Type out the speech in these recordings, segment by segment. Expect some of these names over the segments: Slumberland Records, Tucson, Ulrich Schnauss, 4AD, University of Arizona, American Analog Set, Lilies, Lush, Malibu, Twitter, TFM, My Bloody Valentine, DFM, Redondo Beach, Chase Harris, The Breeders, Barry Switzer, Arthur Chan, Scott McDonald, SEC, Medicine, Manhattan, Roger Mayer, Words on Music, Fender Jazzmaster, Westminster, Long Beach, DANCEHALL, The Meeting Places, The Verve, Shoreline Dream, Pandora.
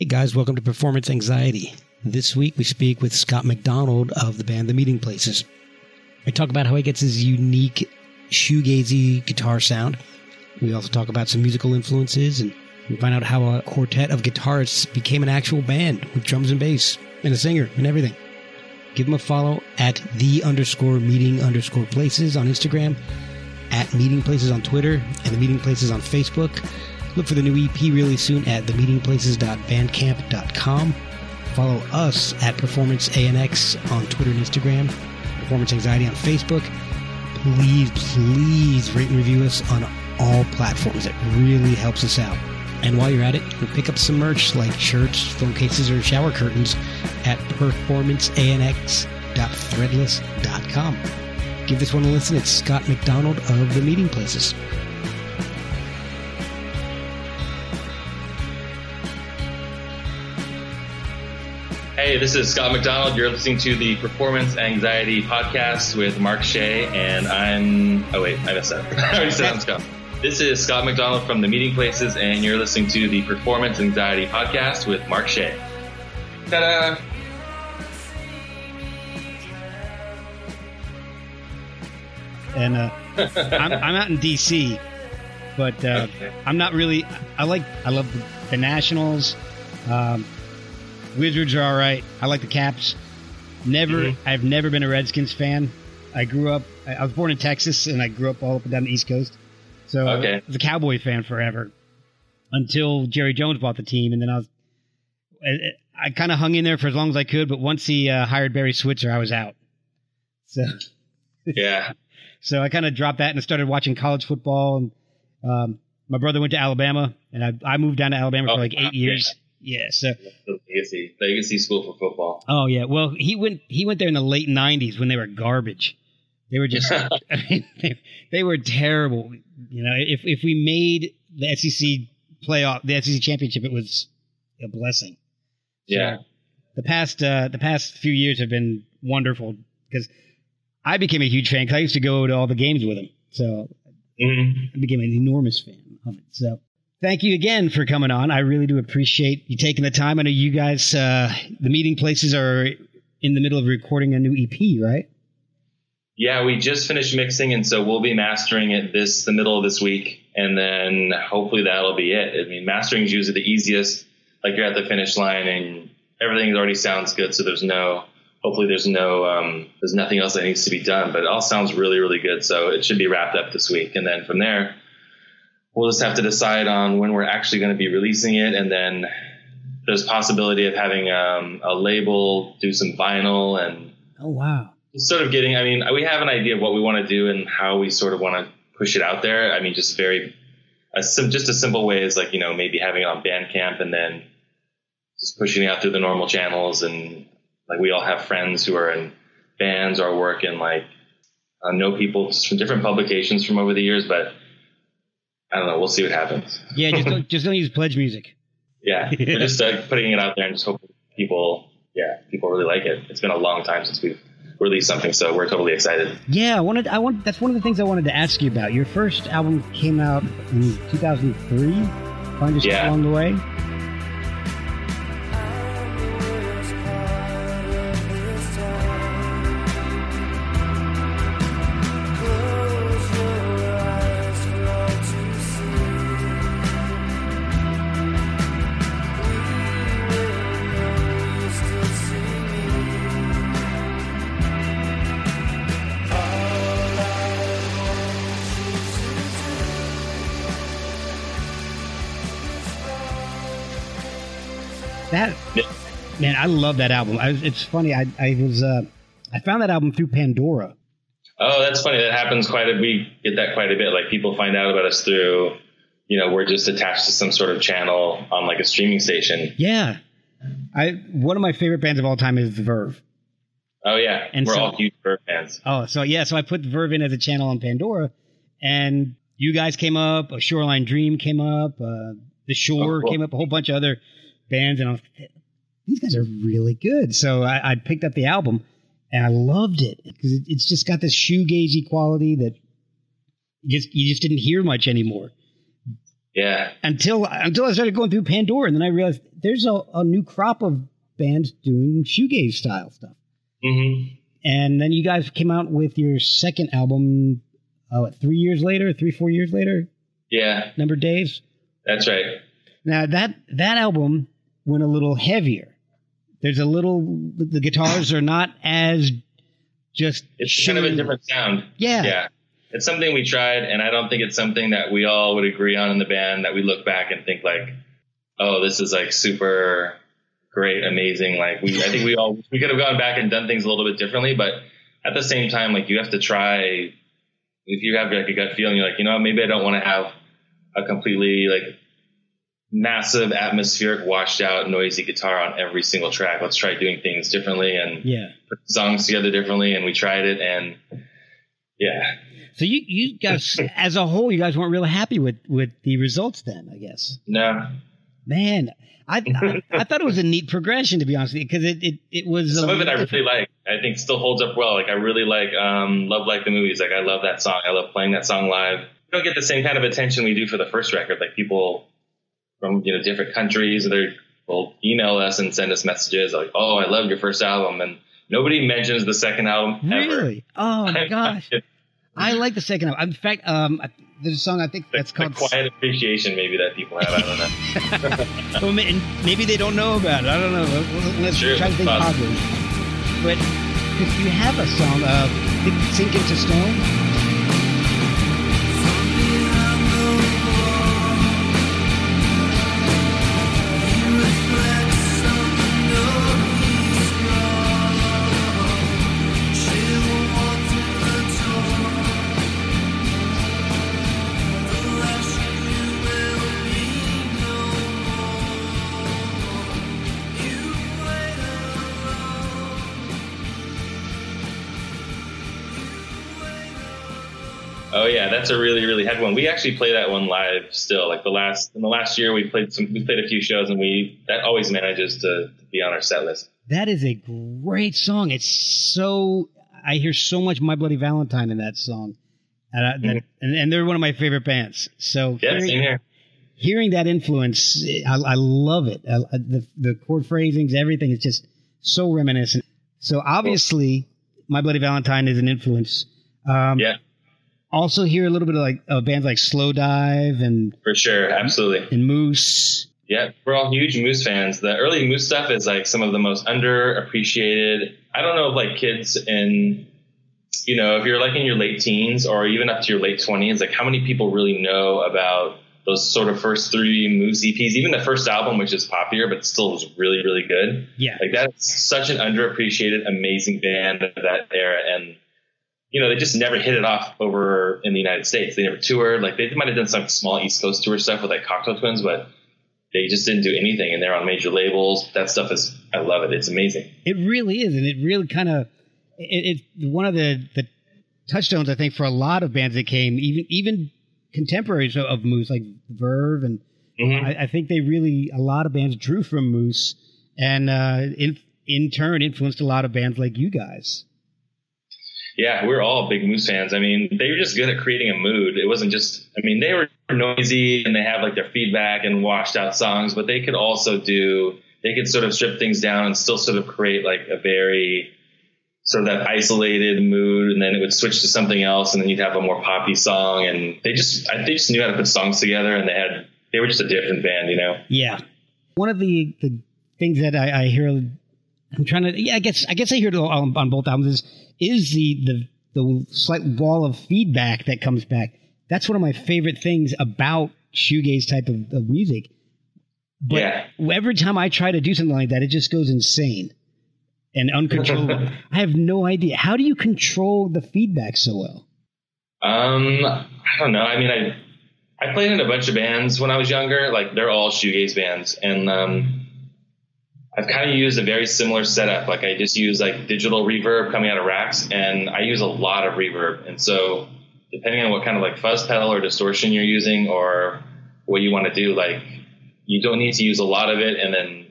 Hey guys, welcome to Performance Anxiety. This week we speak with Scott McDonald of the band The Meeting Places. We talk about how he gets his unique shoegazy guitar sound. We also talk about some musical influences, and we find out how a quartet of guitarists became an actual band with drums and bass and a singer and everything. Give him a follow at @the_meeting_places on Instagram, @meetingplaces on Twitter, and The Meeting Places on Facebook. Look for the new EP really soon at themeetingplaces.bandcamp.com. Follow us at PerformanceANX on Twitter and Instagram, Performance Anxiety on Facebook. Please rate and review us on all platforms. It really helps us out. And while you're at it, you can pick up some merch like shirts, phone cases, or shower curtains at performanceanx.threadless.com. Give this one a listen. It's Scott McDonald of The Meeting Places. Hey, this is Scott McDonald. You're listening to the Performance Anxiety Podcast with Mark Shea, and I messed up. I already said I'm Scott. This is Scott McDonald from The Meeting Places, and you're listening to the Performance Anxiety Podcast with Mark Shea. Ta-da! And I'm out in D.C., but okay. I'm not really... I love the Nationals. Wizards are all right. I like the Caps. I've never been a Redskins fan. I was born in Texas, and I grew up all up and down the East Coast. So okay. I was a Cowboy fan forever until Jerry Jones bought the team, and then I kind of hung in there for as long as I could. But once he hired Barry Switzer, I was out. So yeah. So I kind of dropped that and started watching college football. And my brother went to Alabama, and I moved down to Alabama for like 8 years. Yeah. Yeah, so legacy school for football. Oh yeah, well he went there in the late 90s when they were garbage. They were just, they were terrible. You know, if we made the SEC playoff, the SEC championship, it was a blessing. So yeah, the past few years have been wonderful because I became a huge fan because I used to go to all the games with him. So I became an enormous fan of it. So. Thank you again for coming on. I really do appreciate you taking the time. I know you guys, The Meeting Places, are in the middle of recording a new EP, right? Yeah, we just finished mixing, and so we'll be mastering it the middle of this week, and then hopefully that'll be it. I mean, mastering is usually the easiest. Like, you're at the finish line, and everything already sounds good, so there's nothing else that needs to be done, but it all sounds really, really good, so it should be wrapped up this week, and then from there, we'll just have to decide on when we're actually going to be releasing it. And then there's possibility of having a label, do some vinyl, and oh wow, sort of getting, I mean, we have an idea of what we want to do and how we sort of want to push it out there. I mean, just a simple way is like, you know, maybe having it on Bandcamp and then just pushing it out through the normal channels. And like, we all have friends who are in bands or work in like, I know people just from different publications from over the years, but I don't know. We'll see what happens. Yeah, just don't use Pledge Music. Yeah, we're just putting it out there and just hoping people really like it. It's been a long time since we've released something, so we're totally excited. Yeah, that's one of the things I wanted to ask you about. Your first album came out in 2003. Find yourself along the way. Man, I love that album. It's funny. I found that album through Pandora. Oh, that's funny. That happens we get that quite a bit. Like, people find out about us through, you know, we're just attached to some sort of channel on like a streaming station. Yeah. One of my favorite bands of all time is The Verve. Oh yeah. And we're all huge Verve fans. Oh, so yeah. So I put The Verve in as a channel on Pandora, and you guys came up, Shoreline Dream came up, The Shore came up, a whole bunch of other bands. And I was, these guys are really good. So I picked up the album, and I loved it because it's just got this shoegazy quality that you just didn't hear much anymore. Yeah. Until I started going through Pandora, and then I realized there's a new crop of bands doing shoegaze style stuff. Mm-hmm. And then you guys came out with your second album, 4 years later? Yeah. Number of Days? That's right. Now, that album went a little heavier. There's the guitars are not as just... It's kind of a different sound. Yeah. Yeah. It's something we tried, and I don't think it's something that we all would agree on in the band, that we look back and think like, oh, this is like super... great, amazing. Like I think we could have gone back and done things a little bit differently, but at the same time, like you have to try. If you have like a gut feeling, you're like, maybe I don't want to have a completely like massive atmospheric, washed out, noisy guitar on every single track. Let's try doing things differently and put songs together differently. And we tried it, and yeah. So you guys, as a whole, you guys weren't really happy with the results then, I guess. No. Man, I thought it was a neat progression, to be honest with you, because it was... Some of it I really like. I think still holds up well. Like I really like Love Like the Movies. Like I love that song. I love playing that song live. We don't get the same kind of attention we do for the first record. Like people from different countries, they will email us and send us messages like, oh, I love your first album. And nobody mentions the second album ever. Really? Oh, my gosh. I like the second album. In fact, there's a song I think that's called... Quiet Appreciation, maybe, that people have. I don't know. Well, maybe they don't know about it. I don't know. Let's try to think positive. But if you have a song, Sink Into Stone... Oh yeah, that's a really, really heavy one. We actually play that one live still. Like in the last year, we played a few shows, and that always manages to be on our set list. That is a great song. It's so, I hear so much My Bloody Valentine in that song, and they're one of my favorite bands. So yeah, same here. Hearing that influence, I love it. The chord phrasings, everything is just so reminiscent. So obviously, My Bloody Valentine is an influence. Yeah. Also hear a little bit of like bands like Slowdive and... For sure, absolutely. And Moose. Yeah, we're all huge Moose fans. The early Moose stuff is like some of the most underappreciated. I don't know if like kids in, if you're like in your late teens or even up to your late 20s, like how many people really know about those sort of first 3 Moose EPs, even the first album, which is poppier, but still was really, really good. Yeah. Like that's such an underappreciated, amazing band of that era. And they just never hit it off over in the United States. They never toured. Like they might have done some small East Coast tour stuff with like Cocktail Twins, but they just didn't do anything. And they're on major labels. That stuff is, I love it. It's amazing. It really is, and it really kind of it one of the touchstones I think for a lot of bands that came, even contemporaries of Moose, like Verve, and I think they really, a lot of bands drew from Moose, and in turn influenced a lot of bands like you guys. Yeah, we're all big Moose fans. I mean, they were just good at creating a mood. It wasn't just, they were noisy and they have like their feedback and washed out songs, but they could also they could sort of strip things down and still sort of create like a very sort of that isolated mood. And then it would switch to something else. And then you'd have a more poppy song. And they just knew how to put songs together, and they were just a different band, Yeah. One of the things that I hear, I guess I hear it on both albums is the slight wall of feedback that comes back. That's one of my favorite things about shoegaze type of music. But every time I try to do something like that, it just goes insane and uncontrollable. I have no idea. How do you control the feedback so well? I don't know. I played in a bunch of bands when I was younger. Like they're all shoegaze bands, and I've kind of used a very similar setup. Like I just use like digital reverb coming out of racks, and I use a lot of reverb. And so depending on what kind of like fuzz pedal or distortion you're using or what you want to do, like you don't need to use a lot of it. And then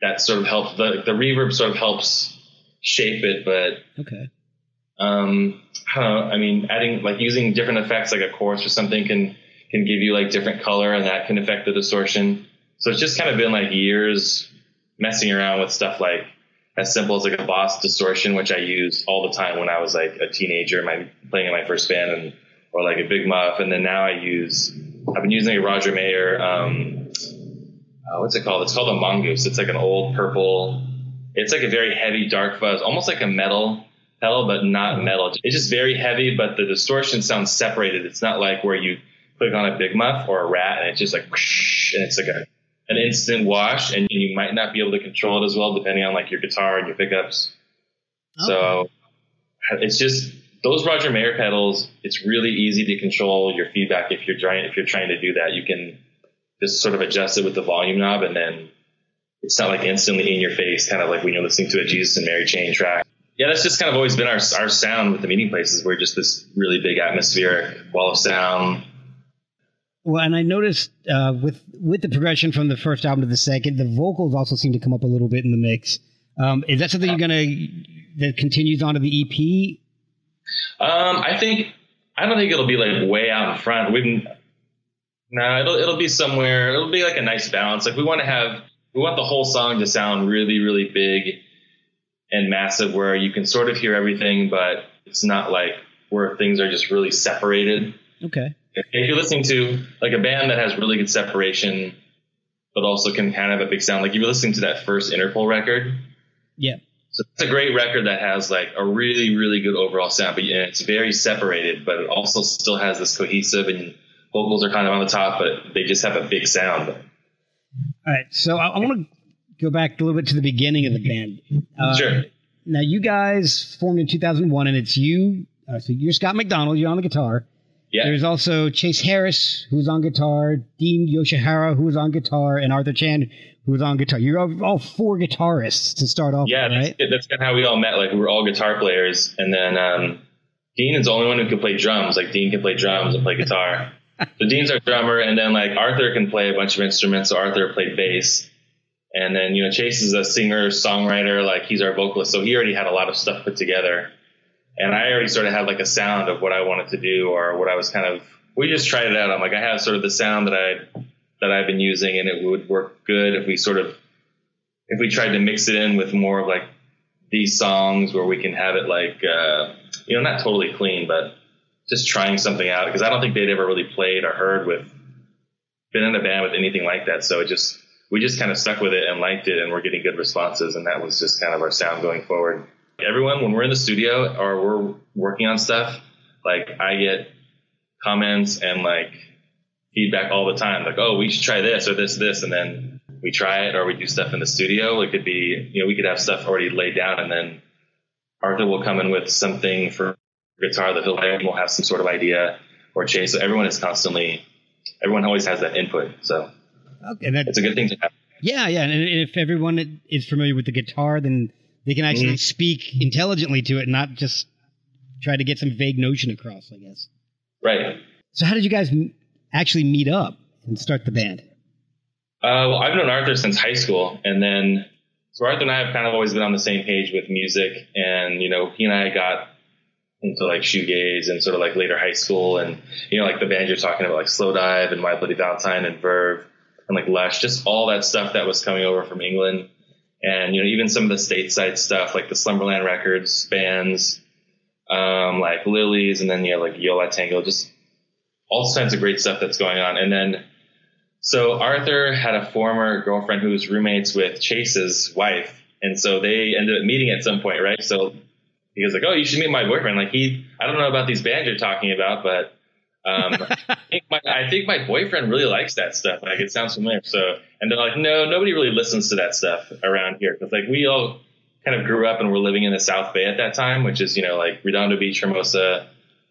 that sort of helps, the reverb sort of helps shape it. But okay. I don't know. Adding, like using different effects, like a chorus or something, can can give you like different color, and that can affect the distortion. So it's just kind of been like years messing around with stuff like as simple as like a Boss distortion, which I used all the time when I was like a teenager, playing in my first band, and or like a Big Muff. And then now I've been using a Roger Mayer, what's it called? It's called a Mongoose. It's like an old purple. It's like a very heavy dark fuzz, almost like a metal pedal, but not metal. It's just very heavy, but the distortion sounds separated. It's not like where you click on a Big Muff or a Rat and it's just like whoosh, and it's like an instant wash, and you might not be able to control it as well, depending on like your guitar and your pickups. Okay. So it's just those Roger Mayer pedals. It's really easy to control your feedback if you're trying to do that. You can just sort of adjust it with the volume knob, and then it's not like instantly in your face, kind of like when you're listening to a Jesus and Mary Chain track. Yeah, that's just kind of always been our sound with The Meeting Places. We're just this really big atmospheric wall of sound. Well, and I noticed with the progression from the first album to the second, the vocals also seem to come up a little bit in the mix. Is that something that continues onto the EP? I don't think it'll be like way out in front. It'll be somewhere. It'll be like a nice balance. Like we want the whole song to sound really, really big and massive, where you can sort of hear everything, but it's not like where things are just really separated. Okay. If you're listening to like a band that has really good separation, but also can kind of have a big sound, like you're listening to that first Interpol record. Yeah. So it's a great record that has like a really, really good overall sound, but it's very separated, but it also still has this cohesive, and vocals are kind of on the top, but they just have a big sound. All right. So I want to go back a little bit to the beginning of the band. Sure. Now you guys formed in 2001, and it's you. So you're Scott McDonald. You're on the guitar. Yeah. There's also Chase Harris, who's on guitar, Dean Yoshihara, who's on guitar, and Arthur Chan, who's on guitar. You're all four guitarists to start off with, right? Yeah, that's kind of how we all met. Like, we were all guitar players, and then Dean is the only one who could play drums. Like, Dean can play drums and play guitar. So Dean's our drummer, and then, like, Arthur can play a bunch of instruments, so Arthur played bass. And then, you know, Chase is a singer, songwriter, like, he's our vocalist, so he already had a lot of stuff put together. And I already sort of had like a sound of what I wanted to do, or what I was kind of, we just tried it out. I'm like, I have sort of the sound that I've been using, and it would work good if we tried to mix it in with more of like these songs, where we can have it like, not totally clean, but just trying something out. Because I don't think they'd ever really played or heard with, been in a band with anything like that. So we just kind of stuck with it and liked it, and we're getting good responses. And that was just kind of our sound going forward. Everyone, when we're in the studio or we're working on stuff, like I get comments and like feedback all the time, like, oh, we should try this or this, and then we try it, or we do stuff in the studio. It could be, we could have stuff already laid down, and then Arthur will come in with something for guitar that he'll play, and we'll have some sort of idea, or Chase. So everyone always has that input. So okay, it's a good thing to have. Yeah, yeah. And if everyone is familiar with the guitar, then they can actually speak intelligently to it, and not just try to get some vague notion across, I guess. Right. So how did you guys actually meet up and start the band? Well, I've known Arthur since high school. And then, so Arthur and I have kind of always been on the same page with music. And, he and I got into like shoegaze and sort of like later high school. And, like the band you're talking about, like Slowdive and My Bloody Valentine and Verve and like Lush, just all that stuff that was coming over from England. And, even some of the stateside stuff, like the Slumberland Records bands, like Lilies, and then you have like Yola Tango, just all kinds of great stuff that's going on. And then, so Arthur had a former girlfriend who was roommates with Chase's wife. And so they ended up meeting at some point, right? So he was like, oh, you should meet my boyfriend. Like I don't know about these bands you're talking about, but I think my boyfriend really likes that stuff. Like it sounds familiar. So, and they're like, no, nobody really listens to that stuff around here. Cause like we all kind of grew up and were living in the South Bay at that time, which is, like Redondo Beach, Hermosa,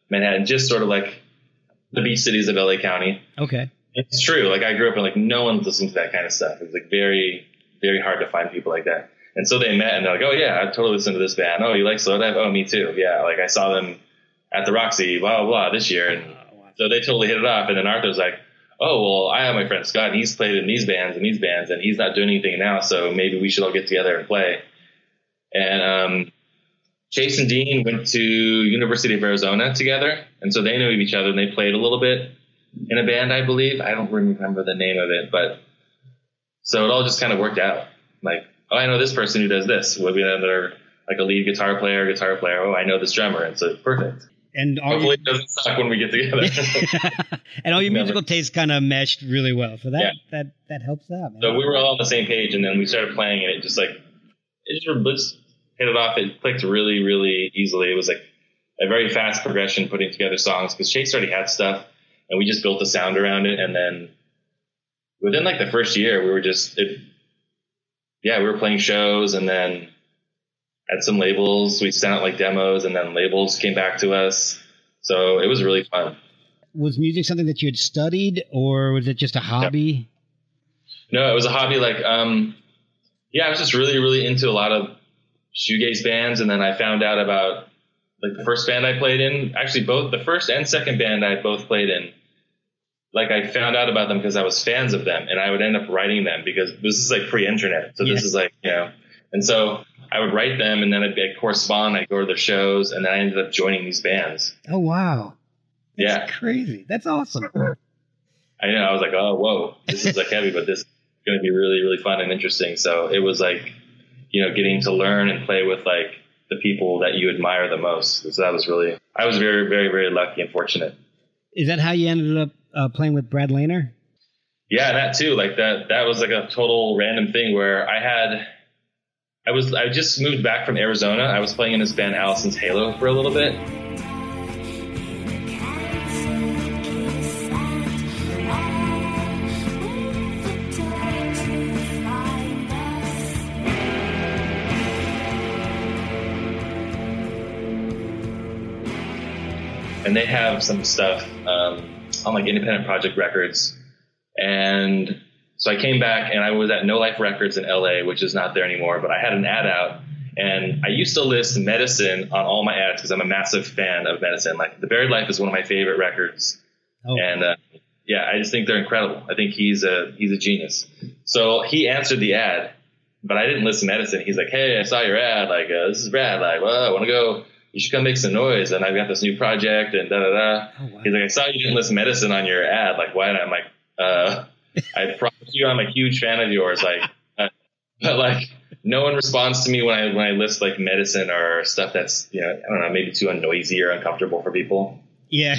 Manhattan, just sort of like the beach cities of LA County. Okay. It's true. Like I grew up and like, no one's listening to that kind of stuff. It's like very, very hard to find people like that. And so they met and they're like, oh yeah, I totally listen to this band. Oh, you like Slowdive? Oh, me too. Yeah. Like I saw them at the Roxy, blah, blah, blah this year. And so they totally hit it off. And then Arthur's like, oh, well, I have my friend Scott, and he's played in these bands, and he's not doing anything now, so maybe we should all get together and play. And Chase and Dean went to University of Arizona together, and so they knew each other, and they played a little bit. in a band, I believe. I don't remember the name of it, but so it all just kind of worked out. Like, oh, I know this person who does this. We'll be another, like a lead guitar player. Oh, I know this drummer. It's like, perfect. And all hopefully it doesn't suck when we get together. And all your musical tastes kind of meshed really well. So that, that helps out, man. So we were all on the same page, and then we started playing, and it just hit it off. It clicked really, really easily. It was like a very fast progression putting together songs, because Chase already had stuff, and we just built the sound around it. And then within like the first year, we were just, we were playing shows, and then at some labels, we sent out like demos, and then labels came back to us. So it was really fun. Was music something that you had studied, or was it just a hobby? No, it was a hobby. Like, I was just really, really into a lot of shoegaze bands. And then I found out about like the first band I played in, actually both the first and second band I both played in. Like, I found out about them because I was fans of them, and I would end up writing them, because this is like pre-internet. So this is like, and so I would write them, and then I'd correspond. I'd go to their shows, and then I ended up joining these bands. Oh, wow. That's crazy. That's awesome. I know. I was like, oh, whoa, this is like heavy, but this is going to be really, really fun and interesting. So it was like, getting to learn and play with like the people that you admire the most. So that was really, I was very, very, very lucky and fortunate. Is that how you ended up playing with Brad Laner? Yeah, that too. Like that was like a total random thing where I just moved back from Arizona. I was playing in this band, Allison's Halo, for a little bit. And they have some stuff on like independent project records. And so I came back, and I was at No Life Records in LA, which is not there anymore, but I had an ad out, and I used to list Medicine on all my ads because I'm a massive fan of Medicine. Like, The Buried Life is one of my favorite records. Oh. And I just think they're incredible. I think he's a genius. So he answered the ad, but I didn't list Medicine. He's like, hey, I saw your ad. Like, this is rad. Like, well, I want to go. You should come make some noise. And I've got this new project and da, da, da. Oh, wow. He's like, I saw you didn't list Medicine on your ad. Like, why not? I'm like, I promise you, I'm a huge fan of yours. Like, but like, no one responds to me when I list like Medicine or stuff that's, I don't know, maybe too noisy or uncomfortable for people. Yeah.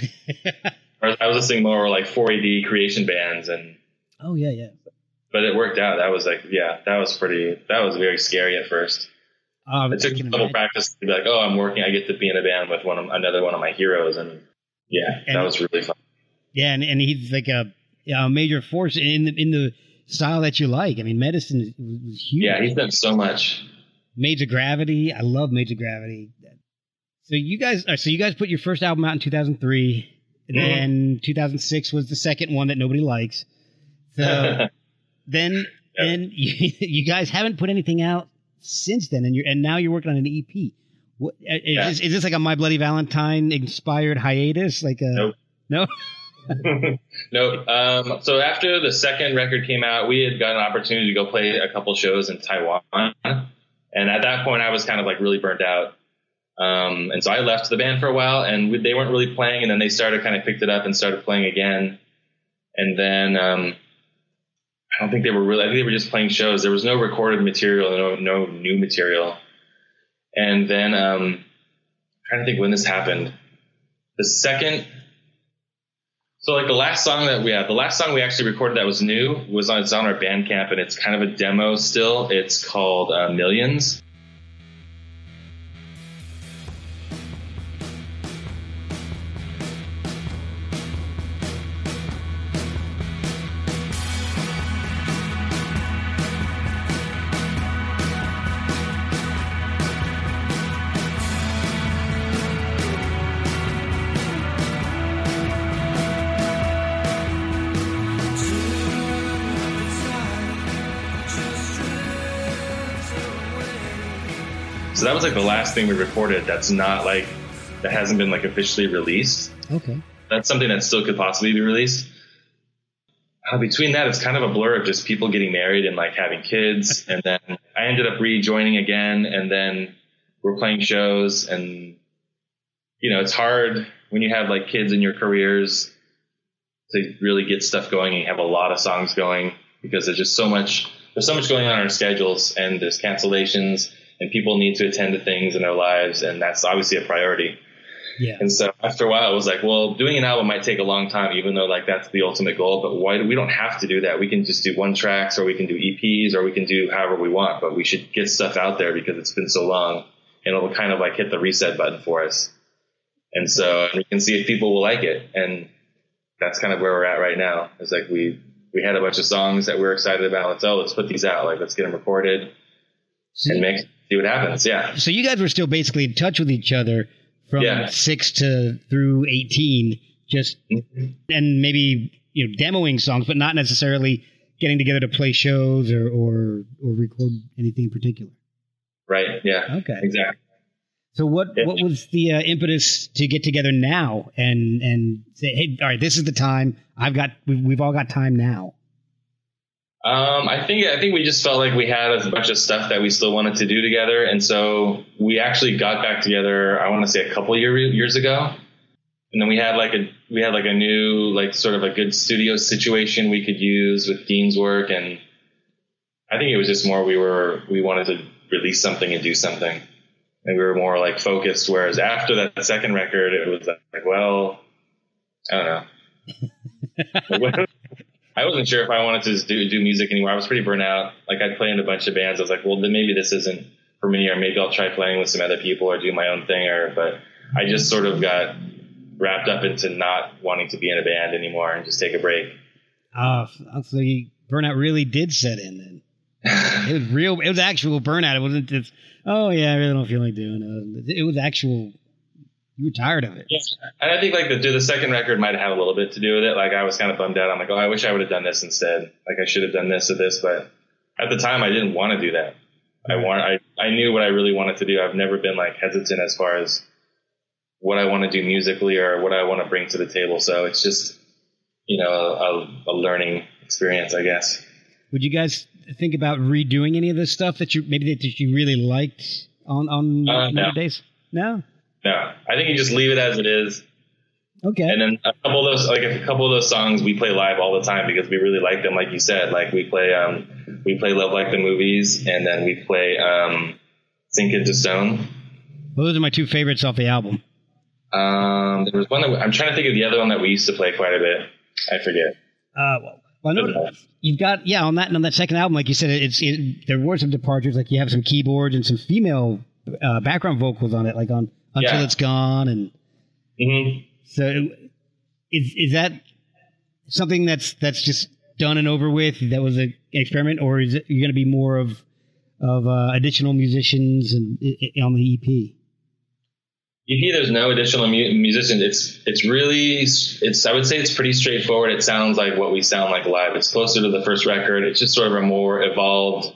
Or I was listening more like 4AD creation bands and. Oh yeah, yeah. But it worked out. That was like, that was very scary at first. It took a little practice to be like, oh, I'm working. I get to be in a band with another one of my heroes, and that was really fun. Yeah, and he's like a major force in the style that you like. I mean, Medicine was huge. Yeah, he's done so much. Major Gravity, I love Major Gravity. So you guys put your first album out in 2003, and then 2006 was the second one that nobody likes. So then you guys haven't put anything out since then, and now you're working on an EP. What is this like a My Bloody Valentine inspired hiatus? Like no? No. So after the second record came out, we had got an opportunity to go play a couple shows in Taiwan, and at that point I was kind of like really burnt out, and so I left the band for a while, and they weren't really playing, and then they picked it up and started playing again, and then I don't think they were really. I think they were just playing shows. There was no recorded material, no new material. And then I'm trying to think when this happened. The last song we actually recorded that was new it's on our Bandcamp, and it's kind of a demo still. It's called Millions. So that was like the last thing we recorded that hasn't been like officially released. Okay. That's something that still could possibly be released. Between that, it's kind of a blur of just people getting married and like having kids. And then I ended up rejoining again, and then we're playing shows, and it's hard when you have like kids in your careers to really get stuff going and have a lot of songs going, because there's just so much, there's so much going on in our schedules, and there's cancellations and people need to attend to things in their lives. And that's obviously a priority. Yeah. And so after a while, I was like, well, doing an album might take a long time, even though like that's the ultimate goal. But why do we don't have to do that? We can just do one tracks, or we can do EPs, or we can do however we want, but we should get stuff out there because it's been so long, and it'll kind of like hit the reset button for us. And so we can see if people will like it. And that's kind of where we're at right now. It's like, we had a bunch of songs that we were excited about. Let's, oh, let's put these out. Like, let's get them recorded and make, see what happens. Yeah. So you guys were still basically in touch with each other from 6 to through 18, just and maybe, you know, demoing songs, but not necessarily getting together to play shows or record anything in particular. Right. Yeah. Okay. Exactly. So what was the impetus to get together now and say, hey, all right, this is the time we've all got time now. I think we just felt like we had a bunch of stuff that we still wanted to do together. And so we actually got back together, I want to say a couple years ago. And then we had like a new, like sort of a good studio situation we could use with Dean's work. And I think it was just more, we wanted to release something and do something. And we were more like focused. Whereas after that second record, it was like, well, I don't know. I wasn't sure if I wanted to just do music anymore. I was pretty burnt out. Like I'd play in a bunch of bands. I was like, well, then maybe this isn't for me, or maybe I'll try playing with some other people or do my own thing. But I just sort of got wrapped up into not wanting to be in a band anymore and just take a break. So burnout really did set in then. It was real. It was actual burnout. It wasn't just, oh yeah, I really don't feel like doing it. It was actual. You were tired of it. Yeah. And I think like the second record might have had a little bit to do with it. Like I was kind of bummed out. I'm like, oh, I wish I would have done this instead. Like I should have done this or this. But at the time, I didn't want to do that. I knew what I really wanted to do. I've never been like hesitant as far as what I want to do musically or what I want to bring to the table. So it's just, you know, a learning experience, I guess. Would you guys think about redoing any of this stuff that you really liked on other days? No, I think you just leave it as it is. Okay. And then a couple of those songs we play live all the time because we really like them. Like you said, like we play Love Like the Movies, and then we play Sink Into Stone. Well, those are my two favorites off the album. There was one that I'm trying to think of the other one that we used to play quite a bit. I forget. Well, I know you've got on that second album, like you said, it's there were some departures. Like you have some keyboards and some female background vocals on it, like on Until It's Gone, and so is that something that's just done and over with? That was an experiment, or is it you're going to be more of additional musicians and on the EP? EP, there's no additional musicians. It's really, I would say it's pretty straightforward. It sounds like what we sound like live. It's closer to the first record. It's just sort of a more evolved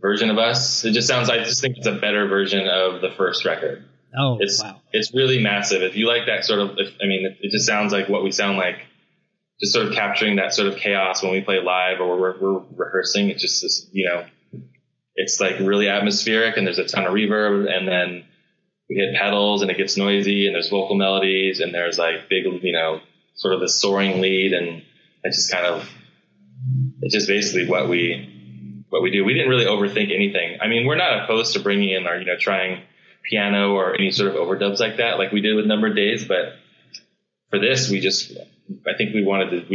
version of us. It just sounds, I just think it's a better version of the first record. Oh, wow. It's really massive. If you like that sort of, it just sounds like what we sound like, just sort of capturing that sort of chaos when we play live or we're rehearsing. It's just this, you know, it's like really atmospheric and there's a ton of reverb, and then we hit pedals and it gets noisy and there's vocal melodies and there's like big, you know, sort of the soaring lead. And it's just basically what we do. We didn't really overthink anything. I mean, we're not opposed to bringing in or, you know, trying piano or any sort of overdubs like that, like we did with Numbered Days. But for this, we just knew what we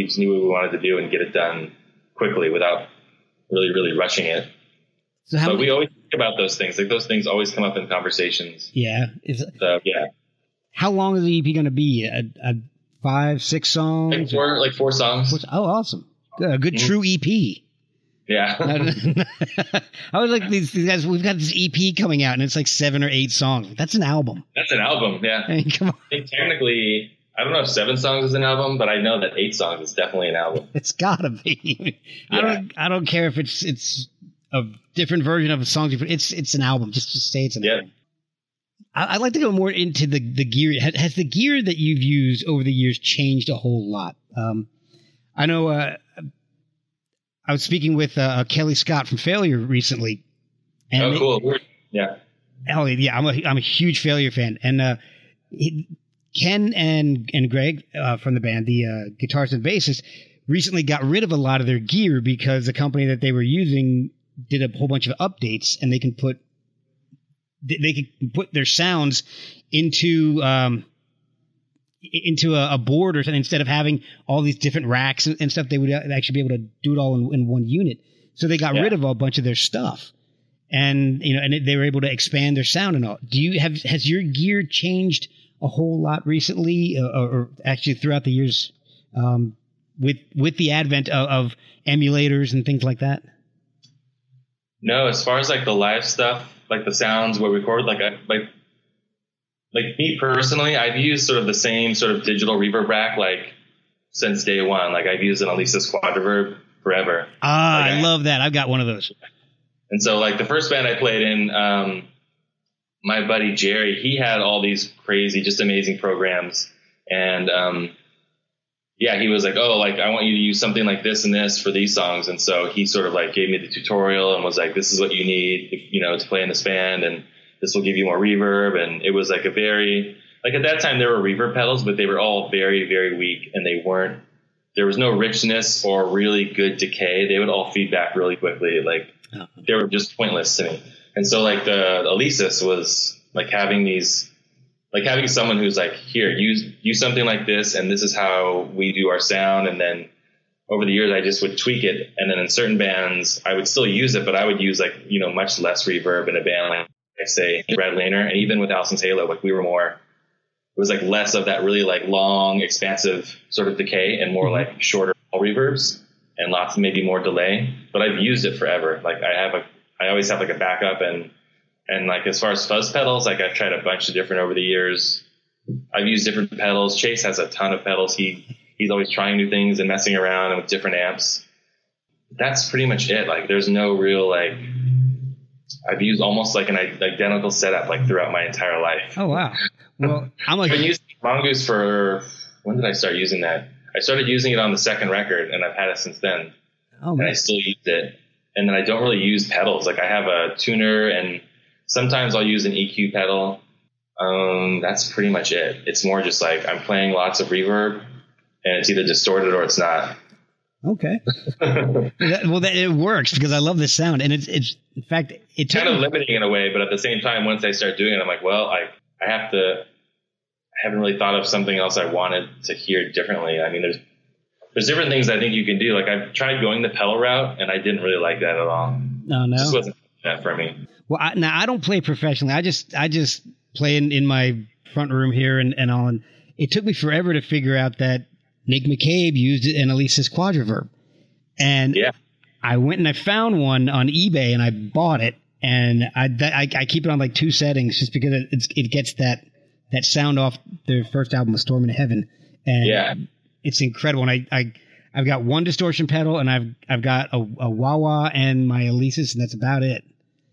wanted to do and get it done quickly without really, really rushing it. So we always think about those things. Like those things always come up in conversations. Yeah. How long is the EP going to be? 5, 6 songs? Like four songs. Oh, awesome. Good. A good true EP. Yeah. I was like, these guys, we've got this EP coming out and it's like 7 or 8 songs. That's an album. Yeah. I mean, come on. I think technically, I don't know if 7 songs is an album, but I know that 8 songs is definitely an album. It's gotta be. Yeah. I don't care if it's a different version of a song. It's an album. Just say it's an album. I'd like to go more into the gear. Has the gear that you've used over the years changed a whole lot? I know I was speaking with Kelly Scott from Failure recently. And oh, cool. Yeah. I'm a huge Failure fan. And Ken and Greg from the band, the guitarist and bassist, recently got rid of a lot of their gear because the company that they were using did a whole bunch of updates, and they could put their sounds into a board or something, instead of having all these different racks and stuff. They would actually be able to do it all in one unit. So they got rid of a bunch of their stuff, and they were able to expand their sound and all. Has your gear changed a whole lot recently, or actually throughout the years, with the advent of emulators and things like that? No, as far as like the live stuff, like the sounds we record, like me personally, I've used sort of the same sort of digital reverb rack like since day one. Like I've used an Alesis Quadraverb forever. I love that. I've got one of those. And so like the first band I played in, my buddy Jerry, he had all these crazy, just amazing programs. And he was like, oh, like I want you to use something like this and this for these songs. And so he sort of like gave me the tutorial and was like, this is what you need, to play in this band, and this will give you more reverb. And it was like a very, like at that time there were reverb pedals, but they were all very, very weak, and there was no richness or really good decay. They would all feed back really quickly. Like they were just pointless to me. And so like the Alesis was like having someone who's like, here, use something like this, and this is how we do our sound. And then over the years, I just would tweak it. And then in certain bands, I would still use it, but I would use like, much less reverb in a band, like I say, Brad Laner. And even with Allison's Halo, like we were more, it was like less of that really like long, expansive sort of decay and more like shorter reverbs and lots of maybe more delay. But I've used it forever. Like I always have like a backup. And like, as far as fuzz pedals, like I've tried a bunch of different over the years. I've used different pedals. Chase has a ton of pedals. He's always trying new things and messing around with different amps. That's pretty much it. Like there's no real, like I've used almost like an identical setup like throughout my entire life. Oh, wow. Well, I've been using Mongoose for, when did I start using that? I started using it on the second record, and I've had it since then. Oh, and I still use it. And then I don't really use pedals. Like I have a tuner, and sometimes I'll use an EQ pedal. That's pretty much it. It's more just like I'm playing lots of reverb, and it's either distorted or it's not. Okay. It works because I love this sound, and it's in fact it's kind of limiting in a way, but at the same time, once I start doing it, I'm like, well, I haven't really thought of something else I wanted to hear differently. I mean, there's different things I think you can do. Like I've tried going the pedal route, and I didn't really like that at all. No, it just wasn't that for me. Well, I don't play professionally. I just play in my front room here and on. It took me forever to figure out that Nick McCabe used an Alesis Quadraverb. And I went and I found one on eBay, and I bought it. And I keep it on like two settings just because it gets that sound off their first album, A Storm in Heaven. And it's incredible. And I've got one distortion pedal, and I've got a wah wah and my Alesis, and that's about it.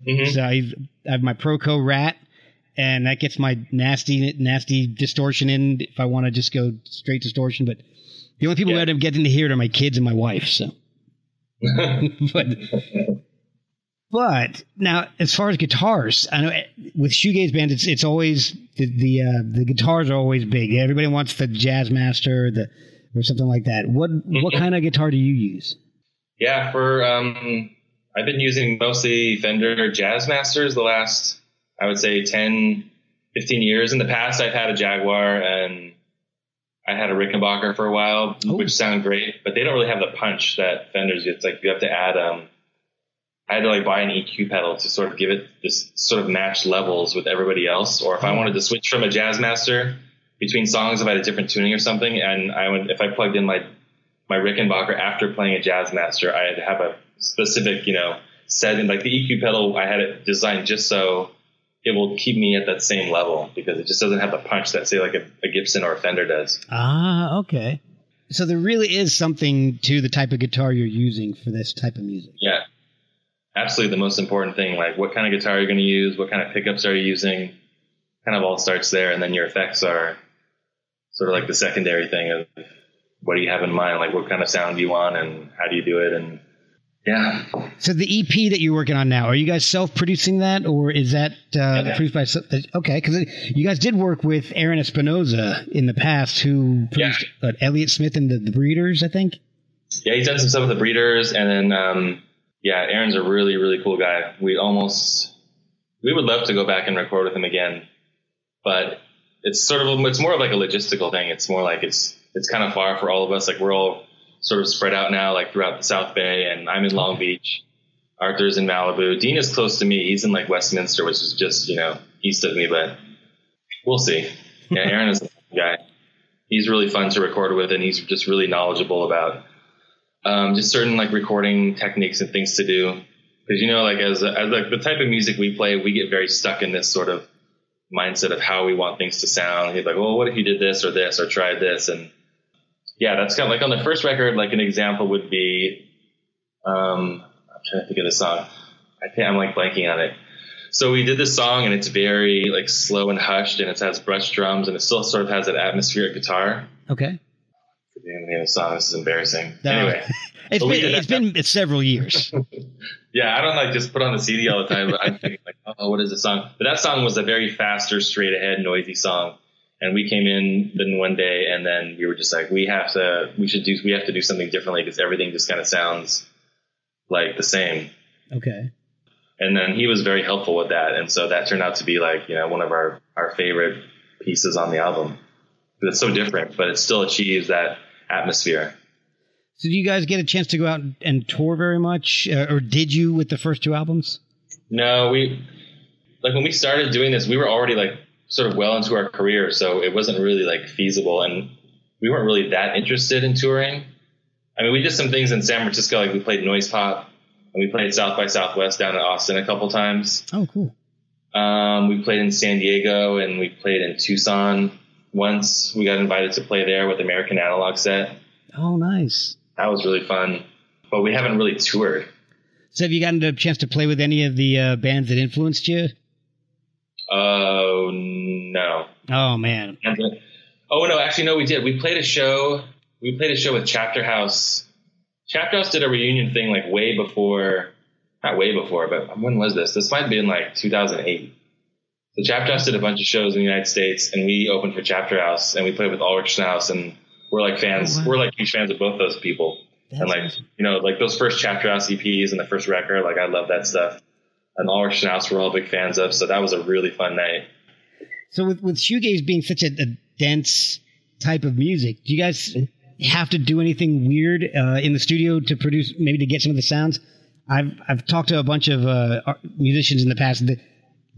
Mm-hmm. So I have my Proco Rat, and that gets my nasty distortion in if I want to just go straight distortion. But the only people who end up getting to hear it are my kids and my wife. So, but now as far as guitars, I know with shoegaze bands, it's always the guitars are always big. Everybody wants the Jazzmaster, or something like that. What kind of guitar do you use? Yeah, I've been using mostly Fender Jazzmasters the last, I would say, 10, 15 years. In the past, I've had a Jaguar, and I had a Rickenbacker for a while, which sound great, but they don't really have the punch that Fenders do. It's like you have to add, I had to like buy an EQ pedal to sort of give it this sort of match levels with everybody else. Or if I wanted to switch from a Jazzmaster between songs, if I had a different tuning or something, and if I plugged in my Rickenbacker after playing a Jazzmaster, I'd have a specific, setting. Like the EQ pedal, I had it designed just so it will keep me at that same level, because it just doesn't have the punch that, say, like a Gibson or a Fender does. Ah, okay. So there really is something to the type of guitar you're using for this type of music. Yeah, absolutely. The most important thing, like what kind of guitar you're going to use, what kind of pickups are you using, kind of all starts there, and then your effects are sort of like the secondary thing of what do you have in mind, like what kind of sound do you want, and how do you do it, and Yeah. So the EP that you're working on now, are you guys self-producing that, or is that produced by... Okay, because you guys did work with Aaron Espinoza in the past, who produced Elliott Smith and the Breeders, I think? Yeah, he's done some stuff with the Breeders, and then, Aaron's a really, really cool guy. We would love to go back and record with him again, but it's more of like a logistical thing. It's more like it's kind of far for all of us. Like, we're all sort of spread out now, like throughout the South Bay, and I'm in Long Beach. Arthur's in Malibu. Dean is close to me. He's in like Westminster, which is just, east of me, but we'll see. Yeah. Aaron is a guy. He's really fun to record with, and he's just really knowledgeable about, just certain like recording techniques and things to do. Cause like as like the type of music we play, we get very stuck in this sort of mindset of how we want things to sound. He's like, well, what if you did this or tried this? And yeah, that's kind of like on the first record. Like an example would be, I'm trying to think of the song. I'm like blanking on it. So we did this song, and it's very like slow and hushed, and it has brush drums, and it still sort of has that atmospheric guitar. Okay. The name of the song. This is embarrassing. No. Anyway, it's been several years. Yeah, I don't like just put on the CD all the time. But I'm thinking like, what is this song? But that song was a very faster, straight ahead, noisy song. And we came in then one day, and then we were just like, we have to do something differently, because everything just kind of sounds like the same. Okay. And then he was very helpful with that, and so that turned out to be like one of our favorite pieces on the album. It's so different, but it still achieves that atmosphere. So do you guys get a chance to go out and tour very much, or did you with the first two albums? No, when we started doing this, we were already like sort of well into our career, so it wasn't really like feasible, and we weren't really that interested in touring. I mean, we did some things in San Francisco, like we played Noise Pop, and we played South by Southwest down in Austin a couple times. Oh, cool. We played in San Diego, and we played in Tucson. Once we got invited to play there with American Analog Set. Oh, nice. That was really fun. But we haven't really toured. So have you gotten a chance to play with any of the bands that influenced you? Oh, no. Oh, man. Oh, no, actually, no, we did. We played a show with Chapter House. Chapter House did a reunion thing like but when was this? This might have been like 2008. So Chapter House did a bunch of shows in the United States, and we opened for Chapter House, and we played with Ulrich Schnauss, and we're like fans. Oh, wow. We're like huge fans of both those people. That's and like, awesome. Like those first Chapter House EPs and the first record, like I love that stuff. And Ulrich Schnauss we're all big fans of. So that was a really fun night. So with shoegaze being such a dense type of music, do you guys have to do anything weird in the studio to produce, maybe to get some of the sounds? I've talked to a bunch of musicians in the past that,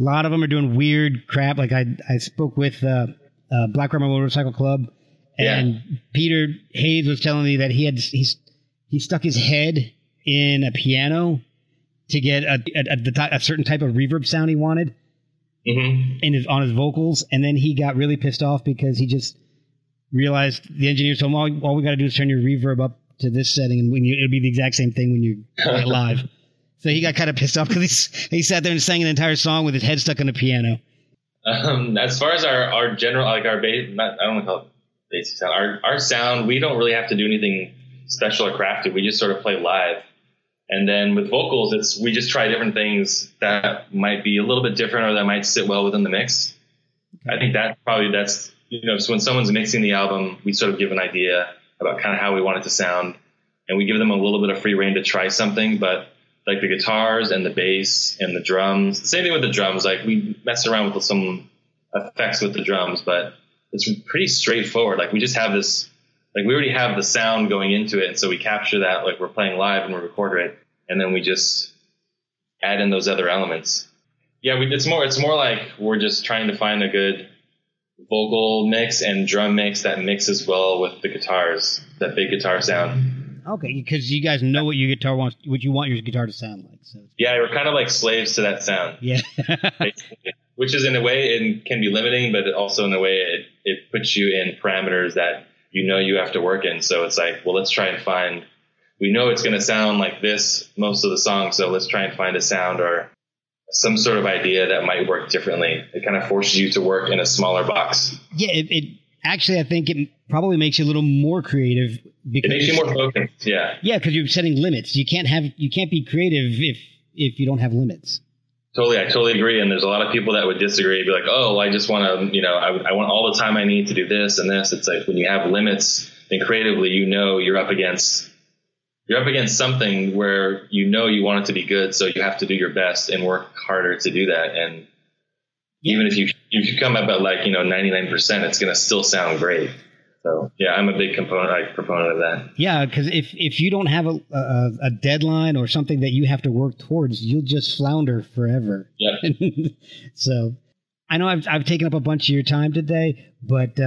a lot of them are doing weird crap. Like I spoke with Black Rubber Motorcycle Club, and Peter Hayes was telling me that he stuck his head in a piano to get a certain type of reverb sound he wanted on his vocals, and then he got really pissed off because he just realized the engineer told him, all we got to do is turn your reverb up to this setting, and it'll be the exact same thing when you play it live. So he got kind of pissed off because he sat there and sang an entire song with his head stuck on a piano. As far as our general, like our bass, I don't want to call it basic sound. Our sound, we don't really have to do anything special or crafty. We just sort of play live. And then with vocals, we just try different things that might be a little bit different or that might sit well within the mix. I think that's so when someone's mixing the album, we sort of give an idea about kind of how we want it to sound. And we give them a little bit of free rein to try something, but like the guitars and the bass and the drums. The same thing with the drums. Like we mess around with some effects with the drums, but it's pretty straightforward. Like we just have this, like we already have the sound going into it. And so we capture that, like we're playing live and we record it. And then we just add in those other elements. Yeah. It's more like we're just trying to find a good vocal mix and drum mix that mixes well with the guitars, that big guitar sound. Okay, because you guys know what you want your guitar to sound like. So. Yeah, we're kind of like slaves to that sound. Yeah, which is in a way it can be limiting, but also in a way it puts you in parameters that you have to work in. So it's like, well, let's try and find. We know it's going to sound like this most of the song, so let's try and find a sound or some sort of idea that might work differently. It kind of forces you to work in a smaller box. Yeah, it actually, I think it probably makes you a little more creative. Because it makes you more focused. Yeah. Yeah. Cause you're setting limits. You can't be creative if you don't have limits. Totally. I totally agree. And there's a lot of people that would disagree and be like, oh, I just want to, you know, I want all the time I need to do this and this. It's like when you have limits, then creatively, you know, you're up against something where, you know, you want it to be good. So you have to do your best and work harder to do that. And yeah. Even if you come up at like, you know, 99%, it's going to still sound great. So yeah, I'm a big proponent of that. Yeah. Cause if you don't have a deadline or something that you have to work towards, you'll just flounder forever. Yeah. So I know I've taken up a bunch of your time today, but,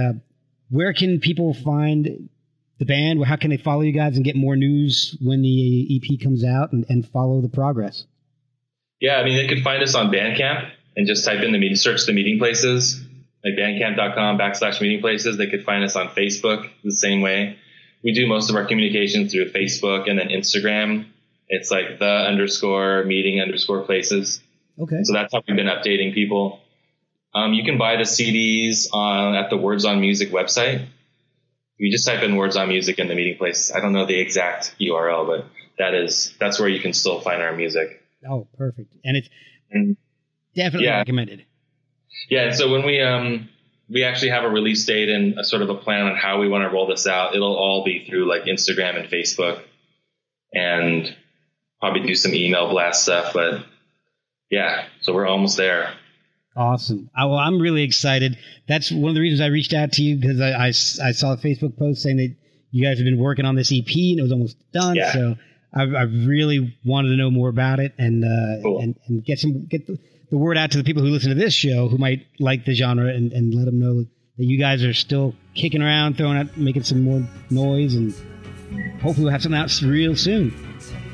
where can people find the band? How can they follow you guys and get more news when the EP comes out and follow the progress? Yeah. I mean, they could find us on Bandcamp. And just type in search The Meeting Places, like bandcamp.com/meeting places. They could find us on Facebook the same way. We do most of our communication through Facebook and then Instagram. It's like the_meeting_places. Okay. So that's how we've been updating people. You can buy the CDs at the Words on Music website. You just type in Words on Music and The Meeting Places. I don't know the exact URL, but that's where you can still find our music. Oh, perfect. And it's... Definitely recommended. Yeah. And so when we actually have a release date and a sort of a plan on how we want to roll this out, it'll all be through like Instagram and Facebook and probably do some email blast stuff. But yeah, so we're almost there. Awesome. Well, I'm really excited. That's one of the reasons I reached out to you because I saw a Facebook post saying that you guys have been working on this EP and it was almost done. Yeah. So I really wanted to know more about it and get the word out to the people who listen to this show who might like the genre and let them know that you guys are still kicking around, throwing out, making some more noise, and hopefully we'll have something out real soon.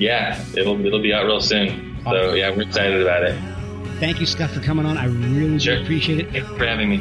Yeah, it'll be out real soon. Awesome. So yeah, we're excited about it. Thank you, Scott, for coming on. I really do appreciate it. Thanks for having me.